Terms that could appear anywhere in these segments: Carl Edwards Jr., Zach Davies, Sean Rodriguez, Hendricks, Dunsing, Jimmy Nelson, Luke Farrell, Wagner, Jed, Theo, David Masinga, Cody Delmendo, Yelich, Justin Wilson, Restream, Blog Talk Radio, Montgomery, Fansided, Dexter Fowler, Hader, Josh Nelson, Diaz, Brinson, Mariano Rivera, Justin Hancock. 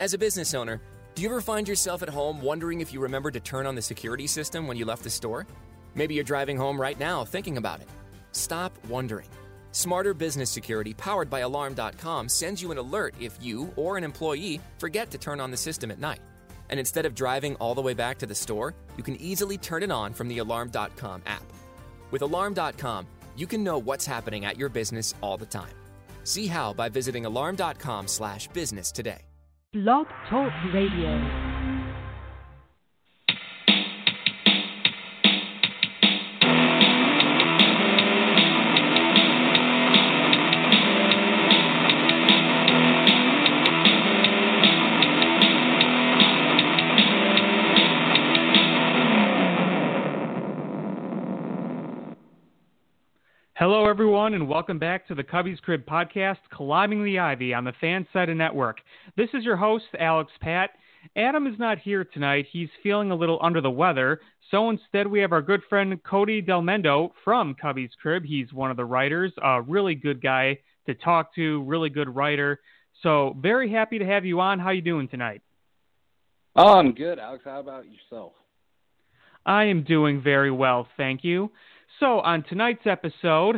As a business owner, do you ever find yourself at home wondering if you remember to turn on the security system when you left the store? Maybe you're driving home right now thinking about it. Stop wondering. Smarter Business Security, powered by Alarm.com, sends you an alert if you or an employee forget to turn on the system at night. And instead of driving all the way back to the store, you can easily turn it on from the Alarm.com app. With Alarm.com, you can know what's happening at your business all the time. See how by visiting Alarm.com/business today. Blog Talk Radio. Hello, everyone, and welcome back to the Cubby's Crib podcast, Climbing the Ivy on the Fansided Network. This is your host, Alex Pat. Adam is not here tonight. He's feeling a little under the weather. So instead, we have our good friend Cody Delmendo from Cubby's Crib. He's one of the writers, a really good guy to talk to, really good writer. So very happy to have you on. How you doing tonight? Oh, I'm good, Alex. How about yourself? I am doing very well, thank you. So on tonight's episode,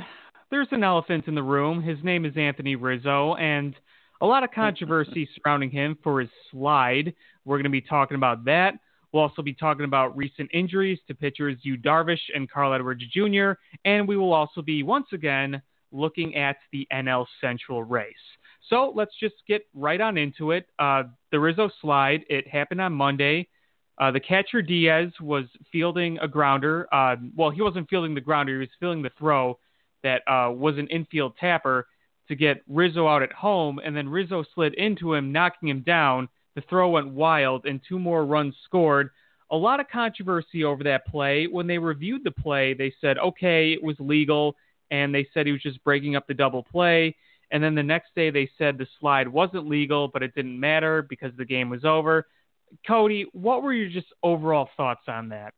there's an elephant in the room. His name is Anthony Rizzo, and a lot of controversy surrounding him for his slide. We're going to be talking about that. We'll also be talking about recent injuries to pitchers Yu Darvish and Carl Edwards Jr., and we will also be, once again, looking at the NL Central race. So let's just get right on into it. The Rizzo slide, it happened on Monday. The catcher Diaz was fielding a grounder. He wasn't fielding the grounder. He was fielding the throw that was an infield tapper to get Rizzo out at home, and then Rizzo slid into him, knocking him down. The throw went wild, and two more runs scored. A lot of controversy over that play. When they reviewed the play, they said, okay, it was legal, and they said he was just breaking up the double play. And then the next day they said the slide wasn't legal, but it didn't matter because the game was over. Cody, what were your just overall thoughts on that?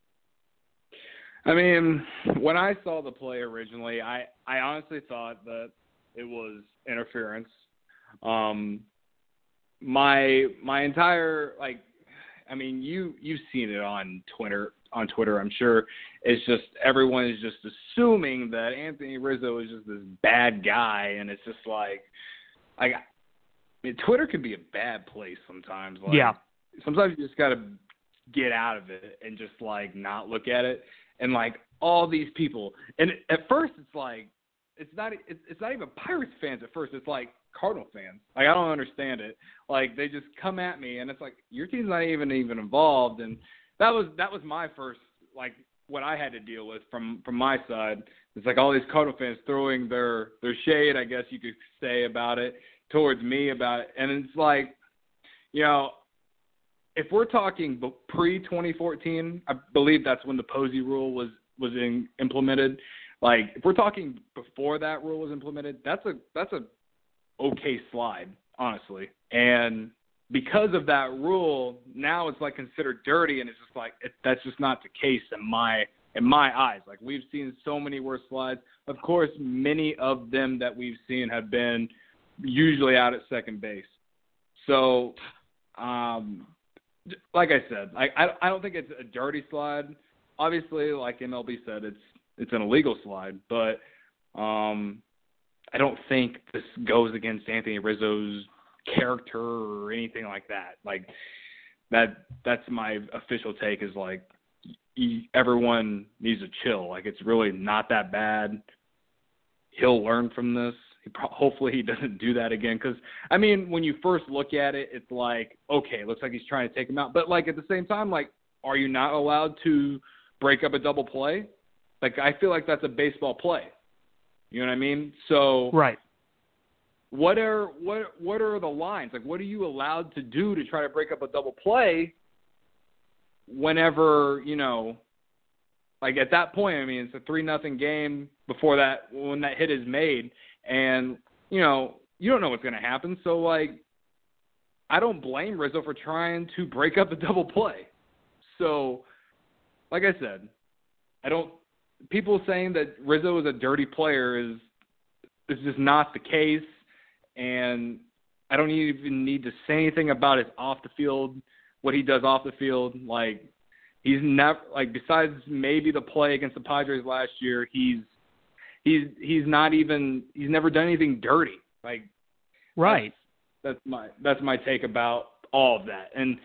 I mean, when I saw the play originally, I honestly thought that it was interference. My entire, you've seen it on Twitter, I'm sure. It's just everyone is just assuming that Anthony Rizzo is just this bad guy, and it's just Twitter can be a bad place sometimes. Yeah. Sometimes you just got to get out of it and just, not look at it. And, all these people. And at first it's it's not even Pirates fans at first. It's, Cardinal fans. I don't understand it. They just come at me, and it's your team's not even involved. And that was my first, what I had to deal with from my side. It's all these Cardinal fans throwing their shade, I guess you could say, about it, towards me about it. And it's if we're talking pre-2014, I believe that's when the Posey rule was implemented. If we're talking before that rule was implemented, that's a okay slide, honestly. And because of that rule, now it's considered dirty, and it's just that's just not the case in my eyes. We've seen so many worse slides. Of course, many of them that we've seen have been usually out at second base. So, like I said, I don't think it's a dirty slide. Obviously, like MLB said, it's an illegal slide. But I don't think this goes against Anthony Rizzo's character or anything like that. That's my official take is, everyone needs to chill. It's really not that bad. He'll learn from this. Hopefully he doesn't do that again because, when you first look at it, it's okay, looks like he's trying to take him out. But, at the same time, are you not allowed to break up a double play? I feel that's a baseball play. You know what I mean? So right. What are the lines? What are you allowed to do to try to break up a double play whenever, at that point, it's a 3-0 game before that when that hit is made. And, you don't know what's going to happen. So, I don't blame Rizzo for trying to break up a double play. So, like I said, people saying that Rizzo is a dirty player is just not the case. And I don't even need to say anything about his off the field, what he does off the field. Like, he's never, like, besides maybe the play against the Padres last year, he's never done anything dirty. Like, right. That's my take about all of that. And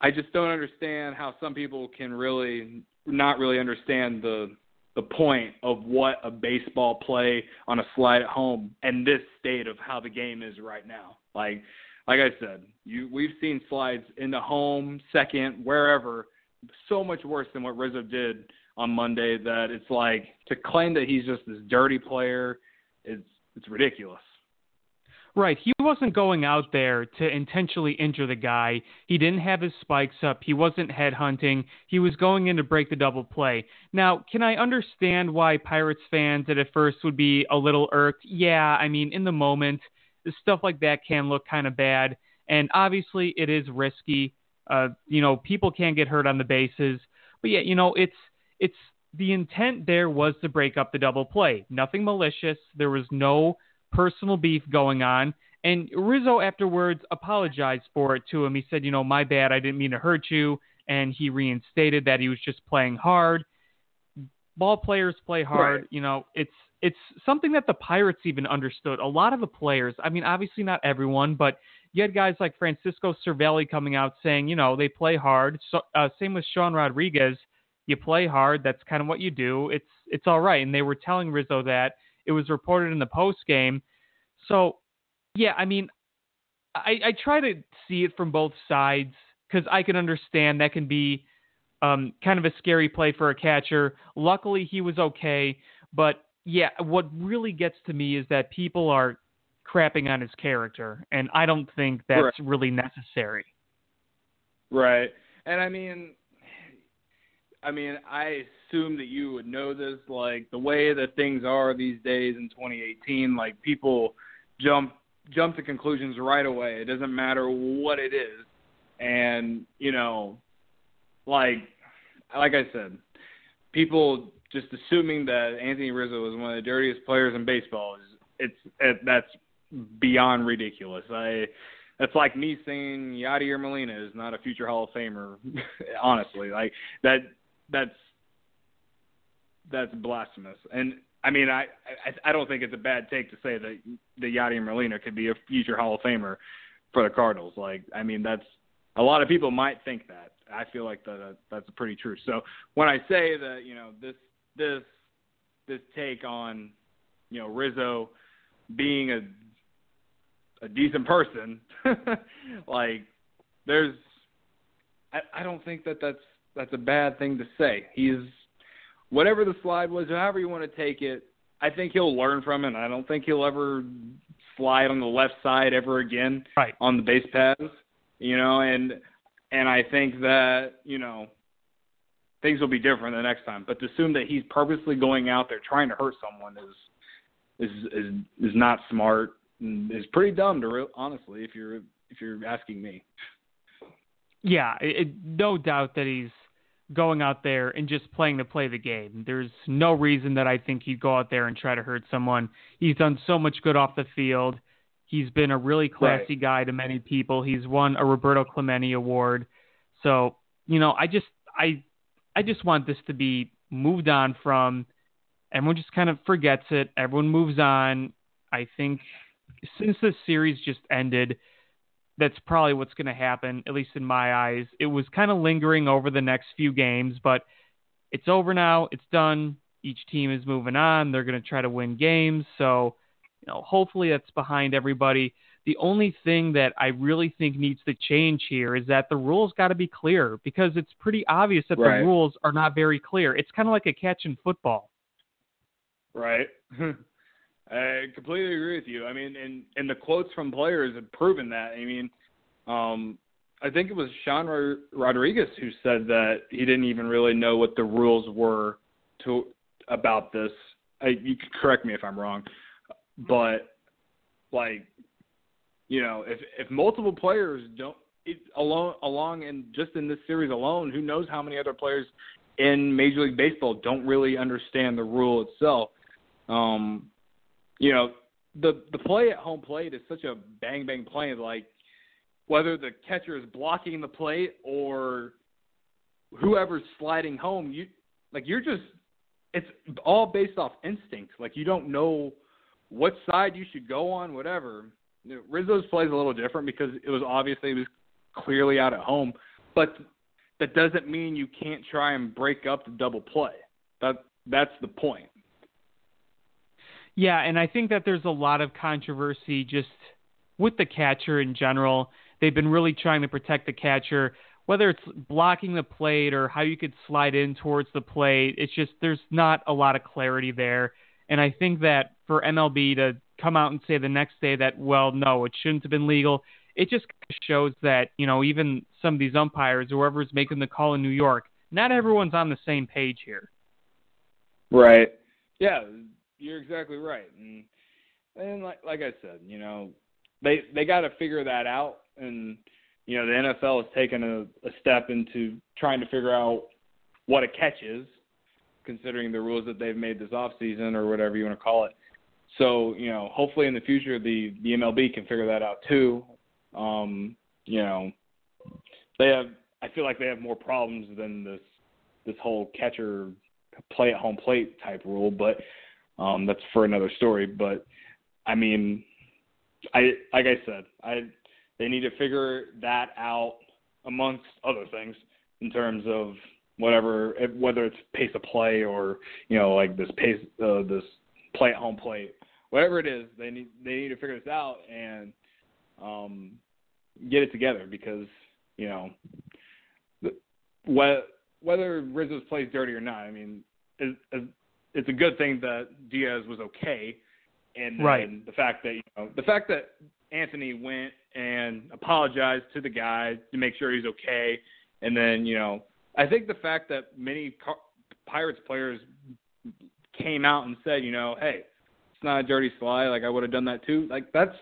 I just don't understand how some people can really not really understand the point of what a baseball play on a slide at home and this state of how the game is right now. Like I said, we've seen slides in the home, second, wherever, so much worse than what Rizzo did on Monday that it's like to claim that he's just this dirty player. It's ridiculous. Right. He wasn't going out there to intentionally injure the guy. He didn't have his spikes up. He wasn't headhunting. He was going in to break the double play. Now, can I understand why Pirates fans at first would be a little irked? Yeah, I mean, in the moment, stuff like that can look kind of bad. And obviously, it is risky. People can get hurt on the bases. But yeah, it's the intent there was to break up the double play. Nothing malicious. There was no personal beef going on, and Rizzo afterwards apologized for it to him. He said, my bad, I didn't mean to hurt you, and he reinstated that he was just playing hard. Ball players play hard, right. It's something that the Pirates even understood. A lot of the players, I mean, obviously not everyone, but you had guys like Francisco Cervelli coming out saying, they play hard. So, same with Sean Rodriguez, you play hard, that's kind of what you do, it's all right, and they were telling Rizzo that. It was reported in the post game. So, yeah, I mean, I try to see it from both sides because I can understand that can be kind of a scary play for a catcher. Luckily, he was okay. But, yeah, what really gets to me is that people are crapping on his character, and I don't think that's right. Really necessary. Right. And, I mean, I assume that you would know this, like the way that things are these days in 2018, like people jump to conclusions right away. It doesn't matter what it is. And, like I said, people just assuming that Anthony Rizzo is one of the dirtiest players in baseball. That's beyond ridiculous. That's like me saying Yadier Molina is not a future Hall of Famer. Honestly, like that. That's blasphemous. And, I don't think it's a bad take to say that Yadier Molina could be a future Hall of Famer for the Cardinals. Like, that's – a lot of people might think that. I feel like that's pretty true. So when I say that, this take on, Rizzo being a decent person, like there's – I don't think that's a bad thing to say. He's – whatever the slide was, however you want to take it, I think he'll learn from it. I don't think he'll ever slide on the left side ever again on the base paths, and I think that, things will be different the next time. But to assume that he's purposely going out there trying to hurt someone is not smart and is pretty dumb, honestly, if you're asking me. Yeah, no doubt that he's going out there and just playing to play the game. There's no reason that I think he'd go out there and try to hurt someone. He's done so much good off the field. He's been a really classy guy to many people. He's won a Roberto Clemente Award. So, I just want this to be moved on from. Everyone just kind of forgets it. Everyone moves on. I think since this series just ended, that's probably what's going to happen, at least in my eyes. It was kind of lingering over the next few games, but it's over now. It's done. Each team is moving on. They're going to try to win games. So, hopefully that's behind everybody. The only thing that I really think needs to change here is that the rules got to be clear because it's pretty obvious that the rules are not very clear. It's kind of like a catch in football. Right. I completely agree with you. And the quotes from players have proven that. I think it was Sean Rodriguez who said that he didn't even really know what the rules were about this. You can correct me if I'm wrong, but if multiple players don't along and just in this series alone, who knows how many other players in Major League Baseball don't really understand the rule itself. the play at home plate is such a bang-bang play. Like, whether the catcher is blocking the plate or whoever's sliding home, it's all based off instinct. Like, you don't know what side you should go on, whatever. Rizzo's play is a little different because it was obviously, it was clearly out at home, but that doesn't mean you can't try and break up the double play. That's the point. Yeah, and I think that there's a lot of controversy just with the catcher in general. They've been really trying to protect the catcher, whether it's blocking the plate or how you could slide in towards the plate. It's just there's not a lot of clarity there. And I think that for MLB to come out and say the next day that, well, no, it shouldn't have been legal, it just shows that, you know, even some of these umpires, whoever's making the call in New York, not everyone's on the same page here. Right. Yeah, you're exactly right. And like I said, you know, they got to figure that out. And, you know, the NFL has taken a step into trying to figure out what a catch is, considering the rules that they've made this offseason or whatever you want to call it. So, you know, hopefully in the future the MLB can figure that out too. You know, I feel like they have more problems than this whole catcher play at home plate type rule, but that's for another story. But I mean, they need to figure that out amongst other things in terms of whether it's pace of play or, you know, like this play at home plate, whatever it is, they need to figure this out and get it together because, you know, whether Rizzo's plays dirty or not, I mean, it's a good thing that Diaz was okay, and right. the fact that Anthony went and apologized to the guy to make sure he's okay, and then, you know, I think the fact that many Pirates players came out and said, you know, hey, it's not a dirty slide. Like, I would have done that too. Like, that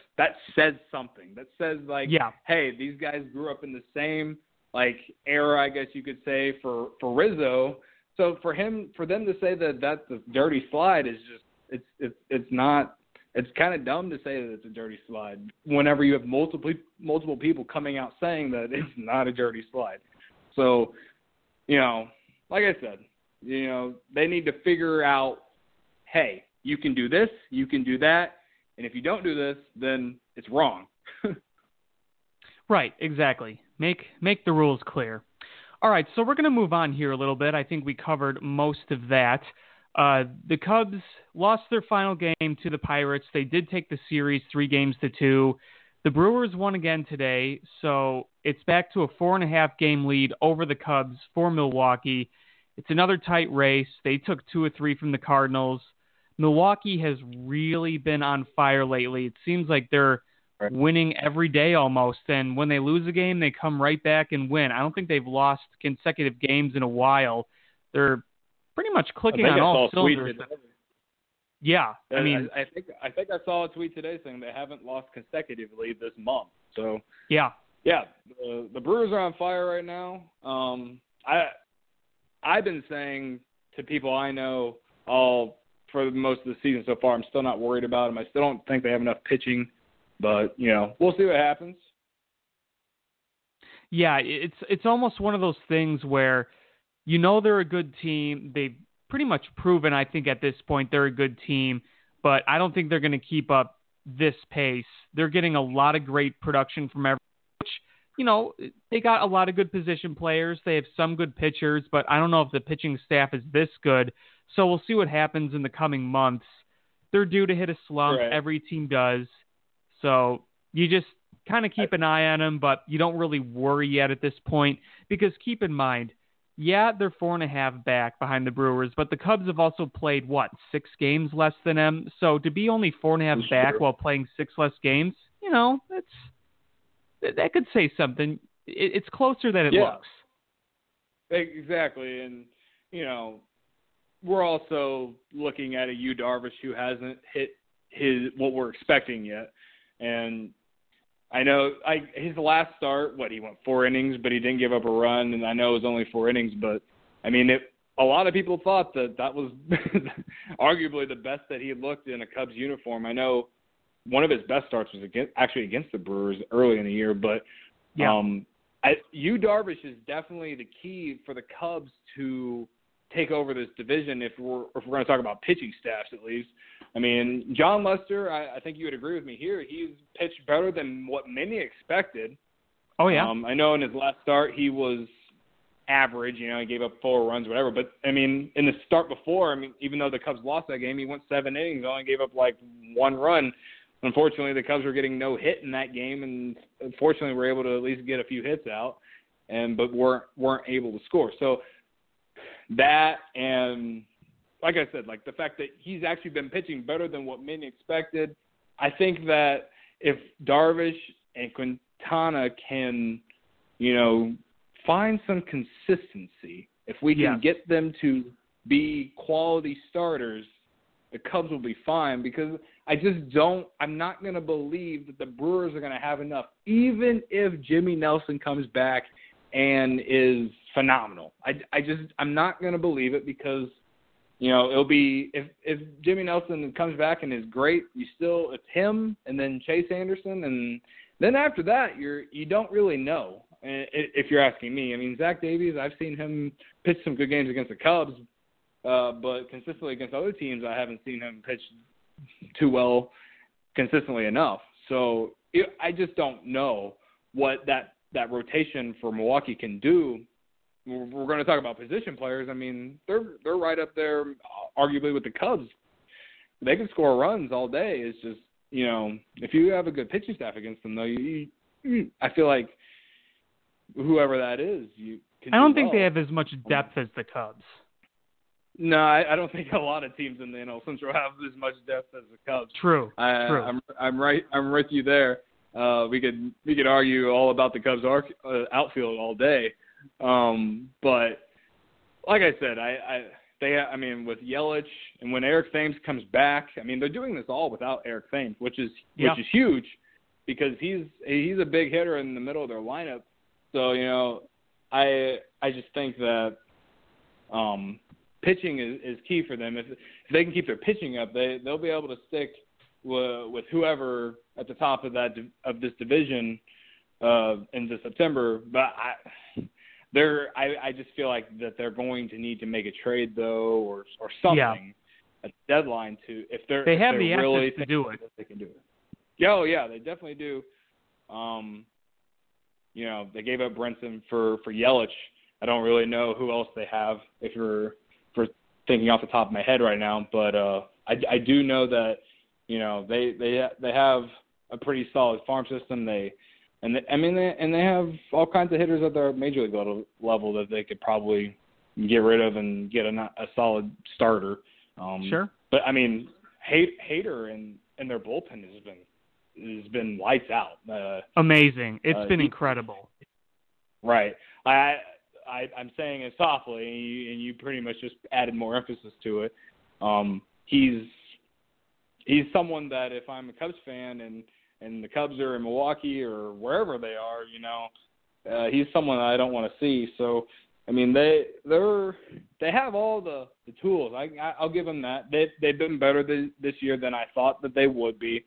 says something. That says, like, yeah, hey, these guys grew up in the same, like, era, I guess you could say, for Rizzo. So for them to say that that's a dirty slide is just, it's not, it's kind of dumb to say that it's a dirty slide whenever you have multiple people coming out saying that it's not a dirty slide. So, you know, like I said, you know, they need to figure out, hey, you can do this, you can do that, and if you don't do this, then it's wrong. Right, exactly. Make the rules clear. All right, so we're going to move on here a little bit. I think we covered most of that. The Cubs lost their final game to the Pirates. They did take the series 3-2. The Brewers won again today, so it's back to a 4.5-game lead over the Cubs for Milwaukee. It's another tight race. They took 2 or 3 from the Cardinals. Milwaukee has really been on fire lately. It seems like they're winning every day almost, and when they lose a game, they come right back and win. I don't think they've lost consecutive games in a while. They're pretty much clicking on all cylinders. Yeah, I mean, I think I saw a tweet today saying they haven't lost consecutively this month. So yeah, the Brewers are on fire right now. I've been saying to people I know all for most of the season so far, I'm still not worried about them. I still don't think they have enough pitching, but you know, we'll see what happens. Yeah, it's almost one of those things where you know they're a good team. They've pretty much proven, I think, at this point, they're a good team, but I don't think they're going to keep up this pace. They're getting a lot of great production from everyone, which, you know, they got a lot of good position players. They have some good pitchers, but I don't know if the pitching staff is this good. So we'll see what happens in the coming months. They're due to hit a slump. Right. Every team does. So you just kind of keep an eye on them, but you don't really worry yet at this point, because keep in mind, yeah, they're 4.5 back behind the Brewers, but the Cubs have also played, 6 games less than them? So to be only 4.5 back while playing 6 less games, you know, that could say something. It's closer than it looks. Exactly. And, you know, we're also looking at a Yu Darvish who hasn't hit what we're expecting yet. And I know his last start, he went 4 innings, but he didn't give up a run, and I know it was only 4 innings, but, I mean, a lot of people thought that was arguably the best that he looked in a Cubs uniform. I know one of his best starts was against the Brewers early in the year. But Yu Darvish is definitely the key for the Cubs to take over this division if we're going to talk about pitching staffs at least. I mean, John Lester, I think you would agree with me here. He's pitched better than what many expected. Oh, yeah. I know in his last start he was average, he gave up 4 runs, whatever. But, I mean, in the start before, even though the Cubs lost that game, he went 7 innings, only gave up 1 run. Unfortunately, the Cubs were getting no hit in that game, and fortunately were able to at least get a few hits out, but weren't able to score. So that, and like I said, the fact that he's actually been pitching better than what many expected, I think that if Darvish and Quintana can, find some consistency, if we can get them to be quality starters, the Cubs will be fine, because I'm not going to believe that the Brewers are going to have enough, even if Jimmy Nelson comes back and is phenomenal. I'm not going to believe it, because, it'll be, if Jimmy Nelson comes back and is great, it's him and then Chase Anderson. And then after that, you don't really know, if you're asking me. Zach Davies, I've seen him pitch some good games against the Cubs, but consistently against other teams, I haven't seen him pitch too well consistently enough. So I just don't know what that rotation for Milwaukee can do. We're going to talk about position players. They're right up there, arguably, with the Cubs. They can score runs all day. It's just, if you have a good pitching staff against them, though, I feel like whoever that is, I don't think they have as much depth as the Cubs. No, I don't think a lot of teams in the NL Central have as much depth as the Cubs. True. True. I'm right. I'm with you there. We could argue all about the Cubs outfield all day, but like I said, with Yelich, and when Eric Thames comes back, they're doing this all without Eric Thames, which is huge, because he's a big hitter in the middle of their lineup. So I just think that. Pitching is key for them. If they can keep their pitching up, they'll be able to stick with whoever at the top of this division into September. But I just feel like that they're going to need to make a trade though, or something, a deadline to if they have the assets to do it. They can do it. Yeah, they definitely do. They gave up Brinson for Yelich. I don't really know who else they have if we're thinking off the top of my head right now, but I do know that they have a pretty solid farm system. They have all kinds of hitters at their major league level that they could probably get rid of and get a solid starter. Sure. But Hader and their bullpen has been lights out. Amazing. It's been incredible. Right. I'm saying it softly, and you pretty much just added more emphasis to it. He's someone that if I'm a Cubs fan and the Cubs are in Milwaukee or wherever they are, he's someone that I don't want to see. So, they have all the tools. I'll give them that. They've been better this year than I thought that they would be.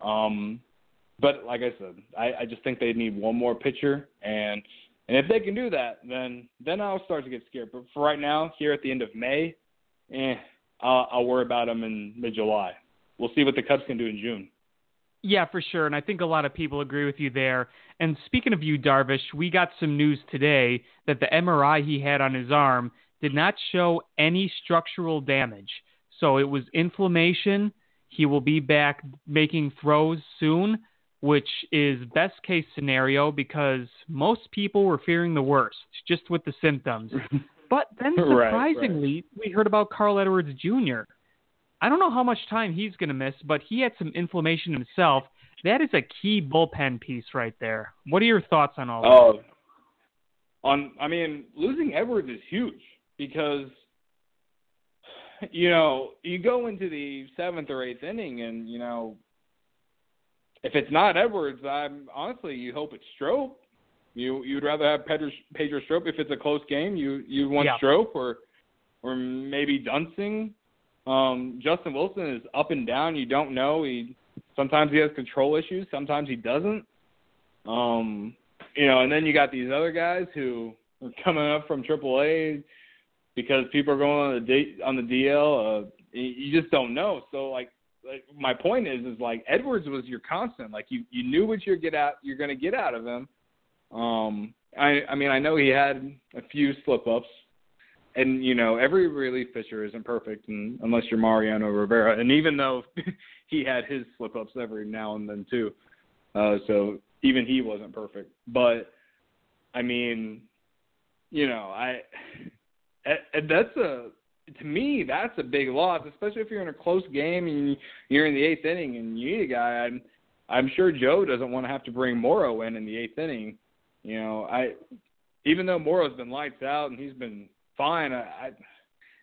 But like I said, I just think they need one more pitcher, and if they can do that, then I'll start to get scared. But for right now, here at the end of May, I'll worry about them in mid-July. We'll see what the Cubs can do in June. Yeah, for sure, and I think a lot of people agree with you there. And speaking of Yu Darvish, we got some news today that the MRI he had on his arm did not show any structural damage. So it was inflammation. He will be back making throws soon, which is best case scenario, because most people were fearing the worst just with the symptoms. But then surprisingly, we heard about Carl Edwards Jr. I don't know how much time he's going to miss, but he had some inflammation himself. That is a key bullpen piece right there. What are your thoughts on all that? Losing Edwards is huge, because you go into the 7th or 8th inning and, if it's not Edwards, you hope it's Stroop. You'd rather have Pedro Stroop. If it's a close game, you want Stroop or maybe Dunsing. Justin Wilson is up and down. You don't know. He Sometimes he has control issues. Sometimes he doesn't. And then you got these other guys who are coming up from AAA because people are going on the DL. You just don't know. So, like my point is Edwards was your constant. Like, you knew what you're going to get out of him. I mean, I know he had a few slip-ups. And, every relief pitcher isn't perfect unless you're Mariano Rivera. And even though he had his slip-ups every now and then too, so even he wasn't perfect. But, I mean, to me, that's a big loss, especially if you're in a close game and you're in the eighth inning and you need a guy. I'm sure Joe doesn't want to have to bring Morrow in the eighth inning. Even though Morrow's been lights out and he's been fine,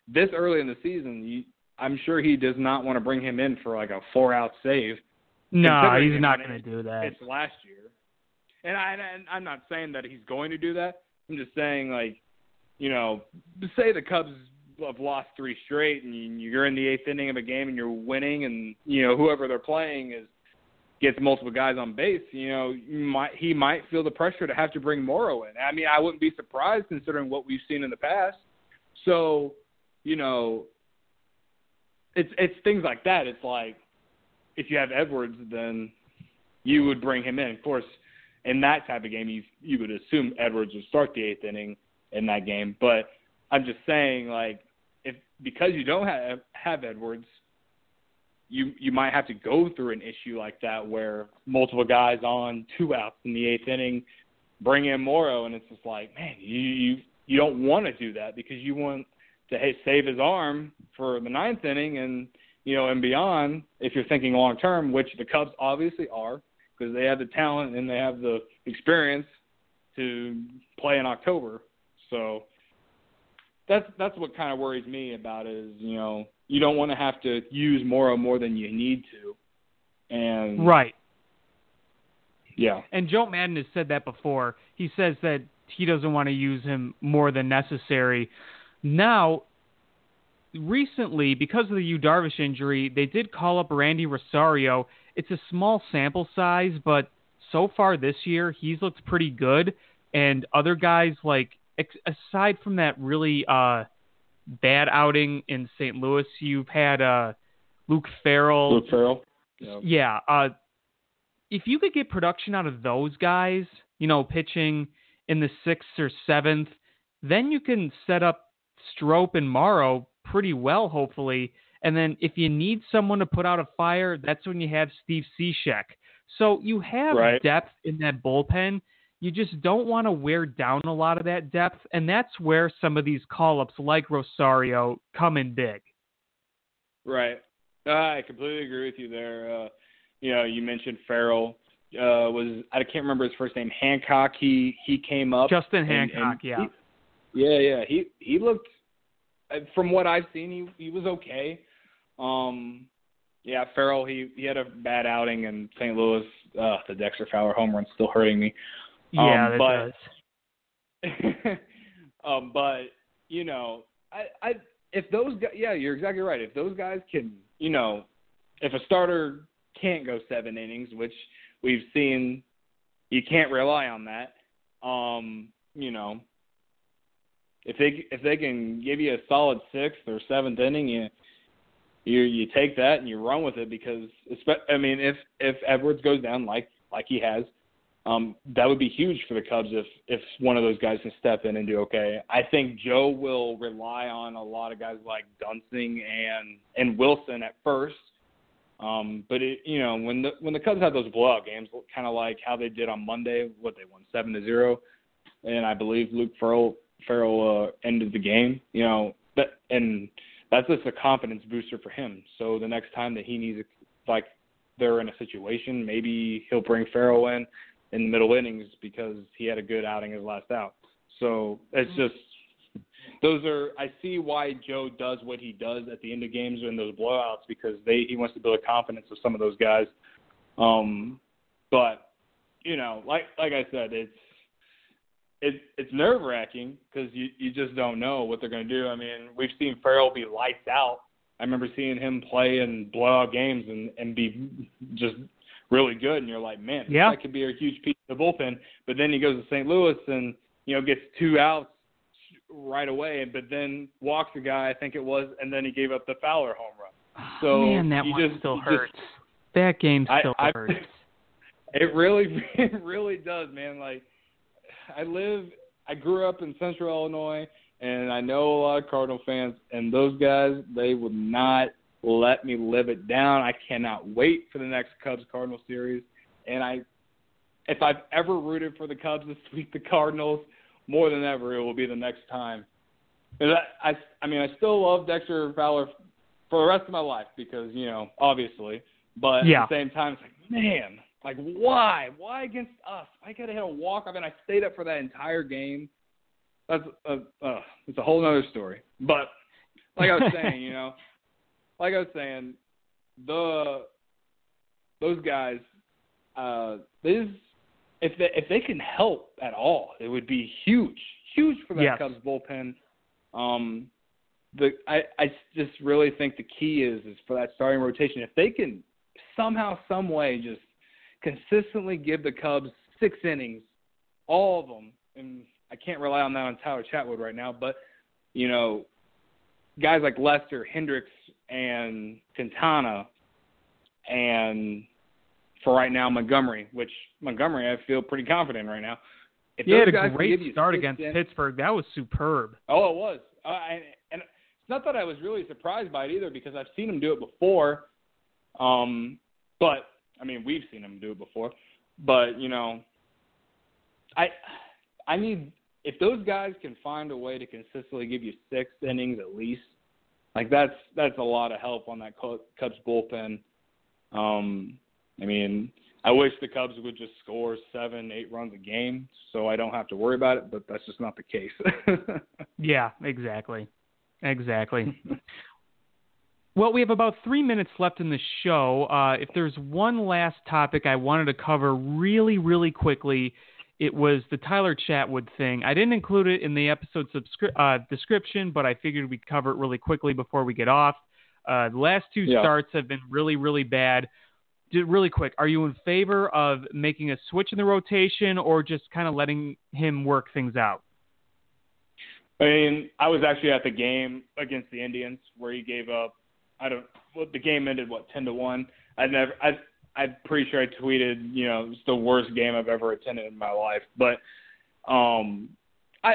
this early in the season, I'm sure he does not want to bring him in for a 4-out save. No, he's not going to do that. It's last year. And I'm not saying that he's going to do that. I'm just saying, say the Cubs have lost 3 straight and you're in the eighth inning of a game and you're winning and, whoever they're playing gets multiple guys on base, he might feel the pressure to have to bring Morrow in. I mean, I wouldn't be surprised considering what we've seen in the past. So, it's things like that. It's like if you have Edwards, then you would bring him in. Of course, in that type of game, you would assume Edwards would start the eighth inning in that game. But I'm just saying, because you don't have Edwards, you might have to go through an issue like that where multiple guys on 2 outs in the eighth inning bring in Morrow, and it's just you don't want to do that because you want to save his arm for the ninth inning and, and beyond if you're thinking long-term, which the Cubs obviously are because they have the talent and they have the experience to play in October. So that's what kind of worries me about is, you don't want to have to use Morrow more than you need to. And right. Yeah. And Joe Madden has said that before. He says that he doesn't want to use him more than necessary. Now, recently, because of the Yu Darvish injury, they did call up Randy Rosario. It's a small sample size, but so far this year, he's looked pretty good. And other guys, aside from that really bad outing in St. Louis, you've had Luke Farrell. Yep. Yeah. If you could get production out of those guys, pitching in the 6th or 7th, then you can set up Stroop and Morrow pretty well, hopefully. And then if you need someone to put out a fire, that's when you have Steve Cishek. So you have depth in that bullpen. You just don't want to wear down a lot of that depth, and that's where some of these call-ups like Rosario come in big. Right. I completely agree with you there. You mentioned Farrell. I can't remember his first name. Hancock, he came up. Justin Hancock, yeah. Yeah. He looked, from what I've seen, he was okay. Farrell, he had a bad outing in St. Louis. The Dexter Fowler home run's still hurting me. Yeah, that does. If those guys, yeah, you're exactly right. If those guys can, if a starter can't go 7 innings, which we've seen, you can't rely on that. If they can give you a solid 6th or 7th inning, you take that and you run with it because, I mean, if Edwards goes down like he has. That would be huge for the Cubs if one of those guys can step in and do okay. I think Joe will rely on a lot of guys like Dunsing and Wilson at first. But when the Cubs have those blowout games, kind of like how they did on Monday, they won 7-0, and I believe Luke Farrell ended the game. And that's just a confidence booster for him. So the next time that he needs they're in a situation, maybe he'll bring Farrell in the middle innings because he had a good outing his last out. So it's just I see why Joe does what he does at the end of games in those blowouts because he wants to build a confidence of some of those guys. But like I said, it's nerve wracking because you just don't know what they're going to do. I mean, we've seen Farrell be lights out I remember seeing him play in blowout games and be just really good. And you're like, man, that could be a huge piece of the bullpen. But then he goes to St. Louis and, you know, gets two outs right away, but then walks the guy, I think it was, and then he gave up the Fowler home run. So man, that one still hurts. That game still hurts. It really does, man. Like, I grew up in Central Illinois, and I know a lot of Cardinal fans, and those guys, they would not let me live it down. I cannot wait for the next Cubs-Cardinal series. And if I've ever rooted for the Cubs to sweep the Cardinals, more than ever, it will be the next time. And I still love Dexter Fowler for the rest of my life because, you know, obviously. But at the same time, it's like, man, like, why? Why against us? I could have hit a walk. I mean, I stayed up for that entire game. That's a whole other story. But like I was saying, you know, those guys, if they can help at all, it would be huge for that Cubs bullpen. I just really think the key is for that starting rotation. If they can somehow, some way, just consistently give the Cubs 6 innings, all of them, and I can't rely on that on Tyler Chatwood right now, but, you know, guys like Lester, Hendricks, and Quintana, and for right now Montgomery, which Montgomery I feel pretty confident right now. He had a great start against Pittsburgh. That was superb. Oh, it was. And it's not that I was really surprised by it either because I've seen him do it before. But, I mean, we've seen him do it before. But, you know, I need – if those guys can find a way to consistently give you 6 innings at least, like that's a lot of help on that Cubs bullpen. I mean, I wish the Cubs would just score 7-8 runs a game so I don't have to worry about it, but that's just not the case. Yeah, exactly. Well, we have about 3 minutes left in the show. If there's one last topic I wanted to cover really, really quickly, it was the Tyler Chatwood thing. I didn't include it in the episode description, but I figured we'd cover it really quickly before we get off. The last 2 starts have been really, really bad. Really quick, are you in favor of making a switch in the rotation or just kind of letting him work things out? I mean, I was actually at the game against the Indians where he gave up, the game ended, 10-1. I'm pretty sure I tweeted, you know, it's the worst game I've ever attended in my life. But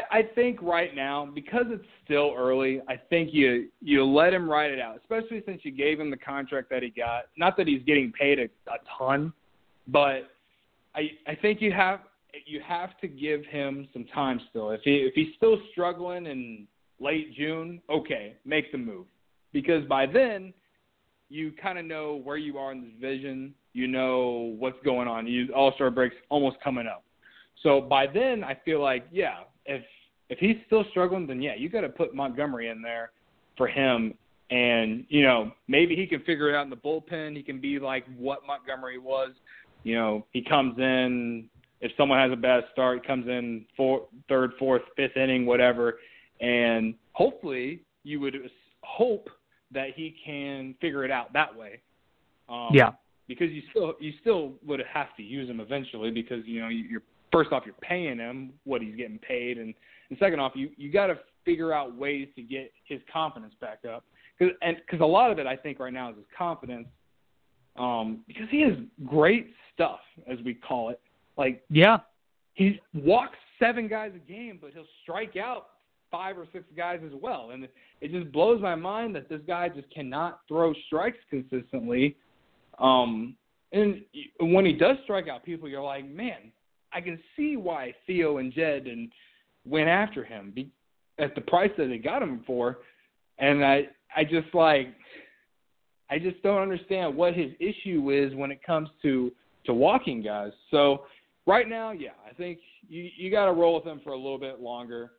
I think right now, because it's still early, I think you let him ride it out, especially since you gave him the contract that he got. Not that he's getting paid a ton, but I think you have to give him some time still. If he's still struggling in late June, okay, make the move. Because by then, you kind of know where you are in the division. You know what's going on. All-Star break's almost coming up. So by then, I feel like, if he's still struggling, then, you got to put Montgomery in there for him. And, you know, maybe he can figure it out in the bullpen. He can be like what Montgomery was. You know, he comes in. If someone has a bad start, he comes in third, fourth, fifth inning, whatever. And hopefully you would hope that he can figure it out that way. Because you still would have to use him eventually because, you know, you're first off, you're paying him what he's getting paid. And second off, you got to figure out ways to get his confidence back up. Because a lot of it, I think, right now is his confidence because he has great stuff, as we call it. Like, he walks 7 guys a game, but he'll strike out 5 or 6 guys as well. And it just blows my mind that this guy just cannot throw strikes consistently. And when he does strike out people, you're like, man, I can see why Theo and Jed went after him at the price that they got him for. And I just don't understand what his issue is when it comes to walking guys. So right now, I think you got to roll with him for a little bit longer.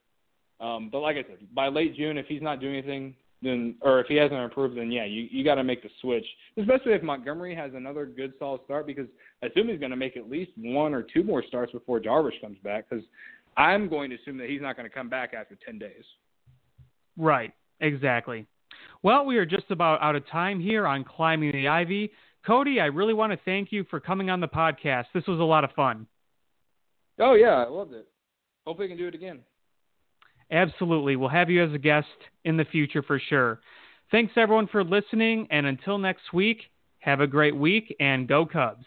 But like I said, by late June, if he's not doing anything, then, or if he hasn't improved, then you got to make the switch. Especially if Montgomery has another good solid start, because I assume he's going to make at least 1 or 2 more starts before Darvish comes back. Because I'm going to assume that he's not going to come back after 10 days. Right. Exactly. Well, we are just about out of time here on Climbing the Ivy. Cody, I really want to thank you for coming on the podcast. This was a lot of fun. Oh, yeah, I loved it. Hope we can do it again. Absolutely. We'll have you as a guest in the future for sure. Thanks, everyone, for listening, and until next week, have a great week, and go Cubs.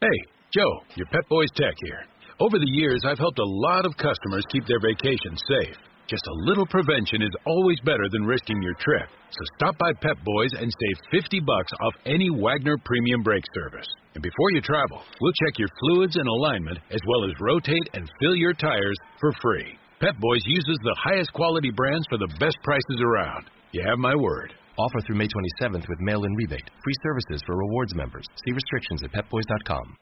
Hey, Joe, your Pep Boys Tech here. Over the years, I've helped a lot of customers keep their vacations safe. Just a little prevention is always better than risking your trip. So stop by Pep Boys and save $50 off any Wagner Premium Brake Service. And before you travel, we'll check your fluids and alignment, as well as rotate and fill your tires for free. Pep Boys uses the highest quality brands for the best prices around. You have my word. Offer through May 27th with mail-in rebate. Free services for rewards members. See restrictions at pepboys.com.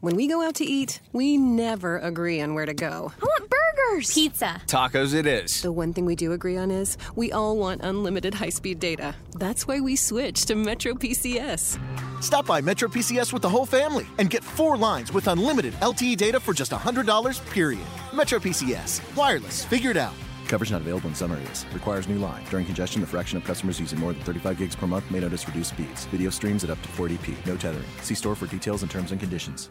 When we go out to eat, we never agree on where to go. I want burgers! Pizza! Tacos it is. The one thing we do agree on is we all want unlimited high-speed data. That's why we switched to MetroPCS. Stop by MetroPCS with the whole family and get 4 lines with unlimited LTE data for just $100, period. MetroPCS. Wireless. Figured out. Coverage not available in some areas. Requires new line. During congestion, the fraction of customers using more than 35 gigs per month may notice reduced speeds. Video streams at up to 480p. No tethering. See store for details and terms and conditions.